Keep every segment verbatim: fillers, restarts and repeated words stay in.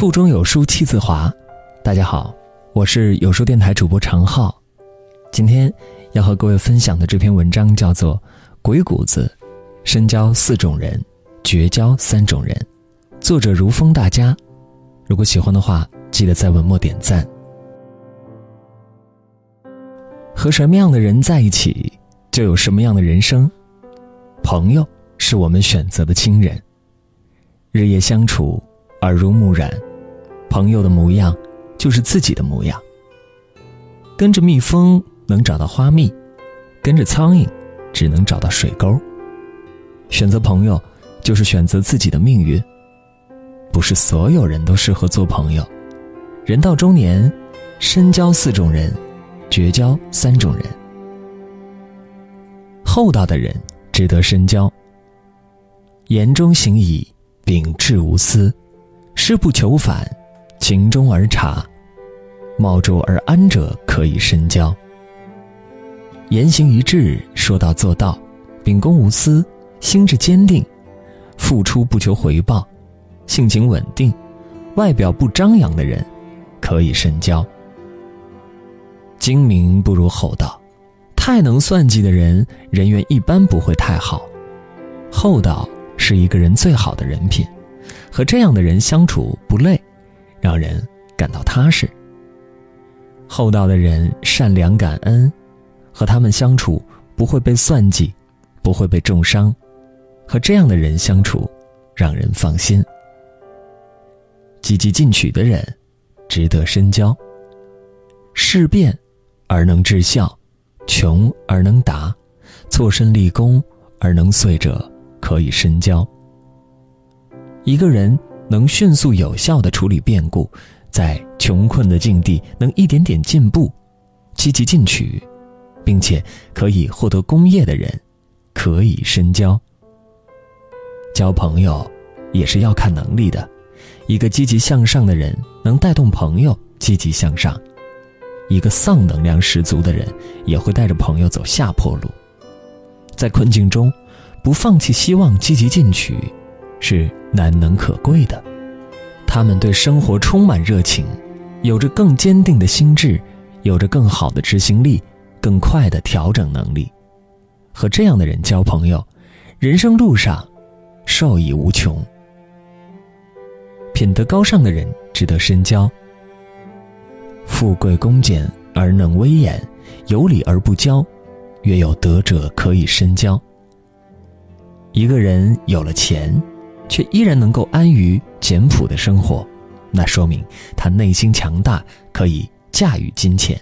腹中有书气自华。大家好，我是有书电台主播常浩。今天要和各位分享的这篇文章叫做《鬼谷子：深交四种人，绝交三种人》，作者如风大家。如果喜欢的话，记得在文末点赞。和什么样的人在一起，就有什么样的人生。朋友是我们选择的亲人，日夜相处，耳濡目染，朋友的模样就是自己的模样。跟着蜜蜂能找到花蜜，跟着苍蝇只能找到水沟。选择朋友就是选择自己的命运。不是所有人都适合做朋友。人到中年，深交四种人，绝交三种人。厚道的人值得深交。言中行矣，秉志无私，事不求反，情中而察，茂州而安者可以深交。言行一致，说到做到，秉公无私，心智坚定，付出不求回报，性情稳定，外表不张扬的人可以深交。精明不如厚道，太能算计的人，人缘一般不会太好。厚道是一个人最好的人品，和这样的人相处不累，让人感到踏实。厚道的人善良感恩，和他们相处不会被算计，不会被重伤，和这样的人相处让人放心。积极进取的人值得深交。事变而能致效，穷而能达，错身立功而能遂者可以深交。一个人能迅速有效地处理变故，在穷困的境地能一点点进步，积极进取，并且可以获得功业的人可以深交。交朋友也是要看能力的，一个积极向上的人能带动朋友积极向上，一个丧能量十足的人也会带着朋友走下坡路。在困境中不放弃希望，积极进取是难能可贵的。他们对生活充满热情，有着更坚定的心智，有着更好的执行力，更快的调整能力。和这样的人交朋友，人生路上受益无穷。品德高尚的人值得深交。富贵恭俭而能威严，有礼而不骄，约有德者可以深交。一个人有了钱，却依然能够安于简朴的生活，那说明他内心强大，可以驾驭金钱。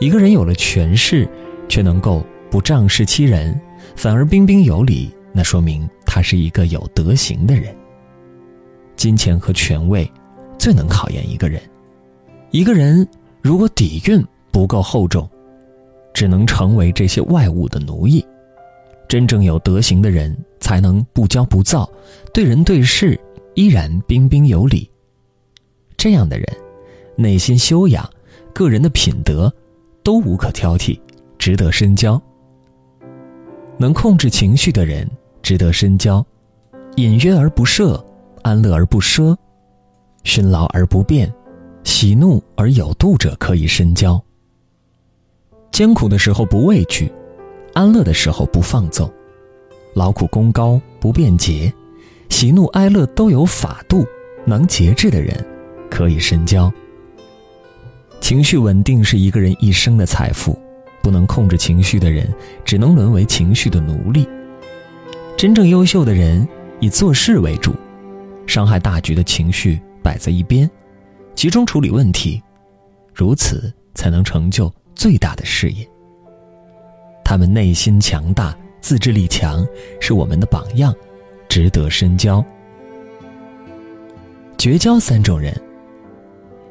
一个人有了权势，却能够不仗势欺人，反而彬彬有礼，那说明他是一个有德行的人。金钱和权位最能考验一个人。一个人如果底蕴不够厚重，只能成为这些外物的奴役。真正有德行的人才能不骄不躁，对人对事依然彬彬有礼。这样的人内心修养，个人的品德都无可挑剔，值得深交。能控制情绪的人值得深交。隐约而不涉，安乐而不奢，辛劳而不变，喜怒而有度者可以深交。艰苦的时候不畏惧，安乐的时候不放纵，劳苦功高不便捷，喜怒哀乐都有法度，能节制的人可以深交。情绪稳定是一个人一生的财富，不能控制情绪的人只能沦为情绪的奴隶。真正优秀的人以做事为主，伤害大局的情绪摆在一边，集中处理问题，如此才能成就最大的事业。他们内心强大，自制力强，是我们的榜样，值得深交。绝交三种人。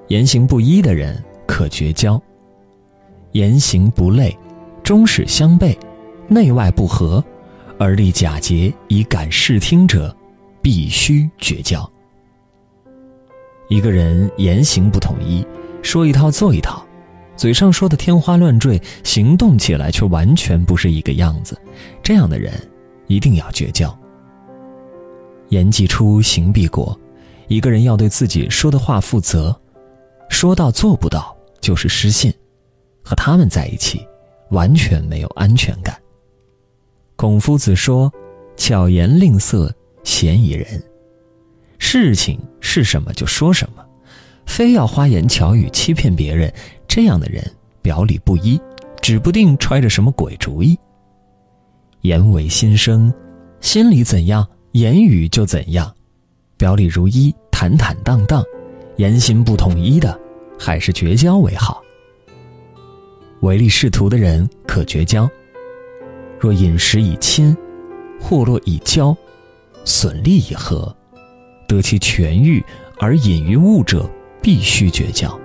言行不一的人可绝交。言行不类，终始相悖，内外不合，而立假节以感视听者，必须绝交。一个人言行不统一，说一套做一套，嘴上说的天花乱坠，行动起来却完全不是一个样子，这样的人一定要绝交。言既出，行必果。一个人要对自己说的话负责，说到做不到就是失信，和他们在一起完全没有安全感。孔夫子说，巧言令色，鲜矣仁。事情是什么就说什么，非要花言巧语欺骗别人，这样的人表里不一，指不定揣着什么鬼主意。言为心声，心里怎样言语就怎样，表里如一，坦坦荡荡，言行不统一的还是绝交为好。唯利是图的人可绝交，若饮食以亲，或落以交，损利以合，得其全欲而隐于物者，必须绝交。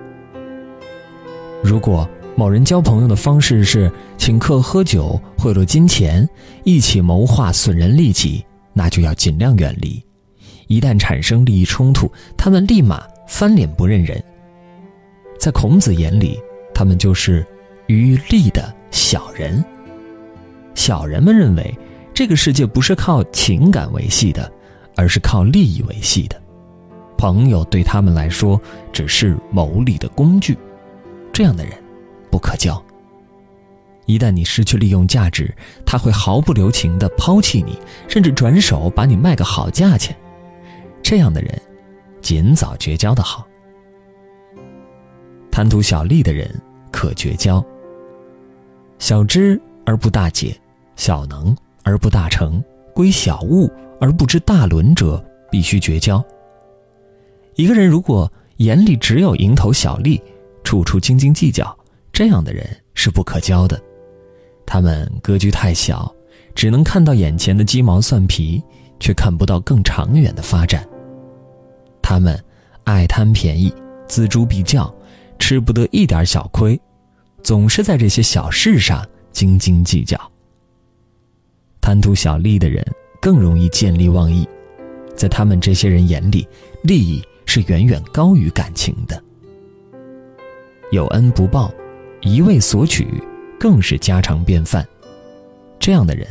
如果某人交朋友的方式是请客喝酒、贿赂金钱，一起谋划损人利己，那就要尽量远离。一旦产生利益冲突，他们立马翻脸不认人。在孔子眼里，他们就是渔利的小人。小人们认为，这个世界不是靠情感维系的，而是靠利益维系的。朋友对他们来说只是谋利的工具，这样的人不可交。一旦你失去利用价值，他会毫不留情地抛弃你，甚至转手把你卖个好价钱。这样的人，尽早绝交的好。贪图小利的人可绝交。小知而不大解，小能而不大成，归小物而不知大伦者，必须绝交。一个人如果眼里只有蝇头小利，处处斤斤计较，这样的人是不可交的。他们格局太小，只能看到眼前的鸡毛蒜皮，却看不到更长远的发展。他们爱贪便宜，锱铢必较，吃不得一点小亏，总是在这些小事上斤斤计较。贪图小利的人更容易见利忘义，在他们这些人眼里，利益是远远高于感情的。有恩不报，一味索取，更是家常便饭。这样的人，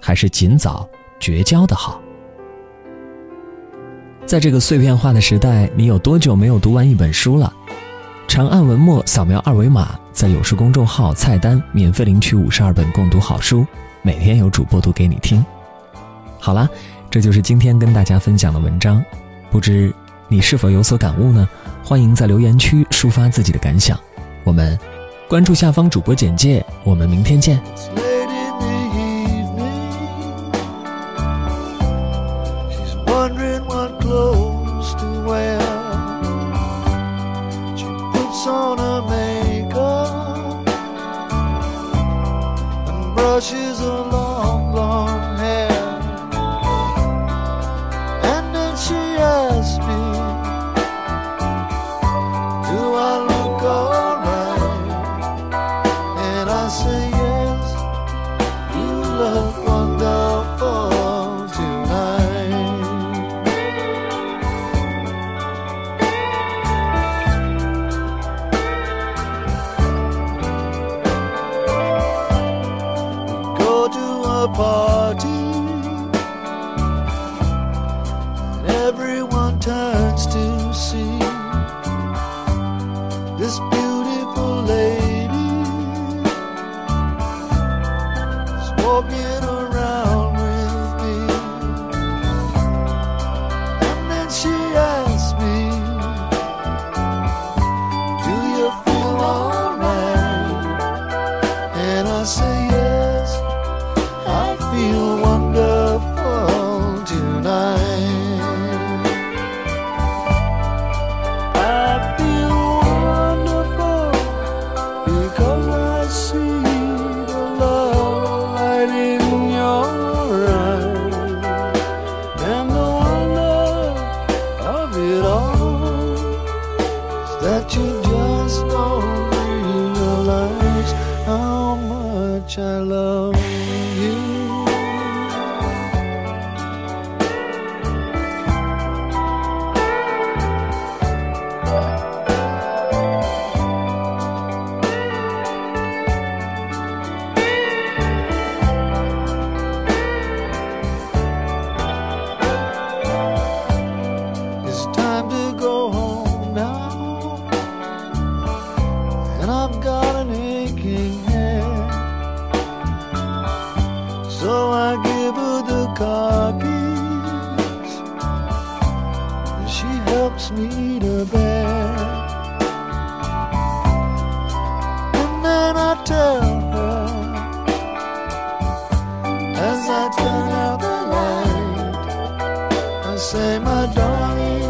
还是尽早绝交的好。在这个碎片化的时代，你有多久没有读完一本书了？长按文末扫描二维码，在有书公众号菜单免费领取五十二本共读好书，每天有主播读给你听。好啦，这就是今天跟大家分享的文章，不知你是否有所感悟呢？欢迎在留言区抒发自己的感想。我们关注下方主播简介，我们明天见。Brushes her long, long hair, and then she asked me, do I look alright? And I say yes. helps me to bed. And then I tell her, as I turn out the light, I say, my darling,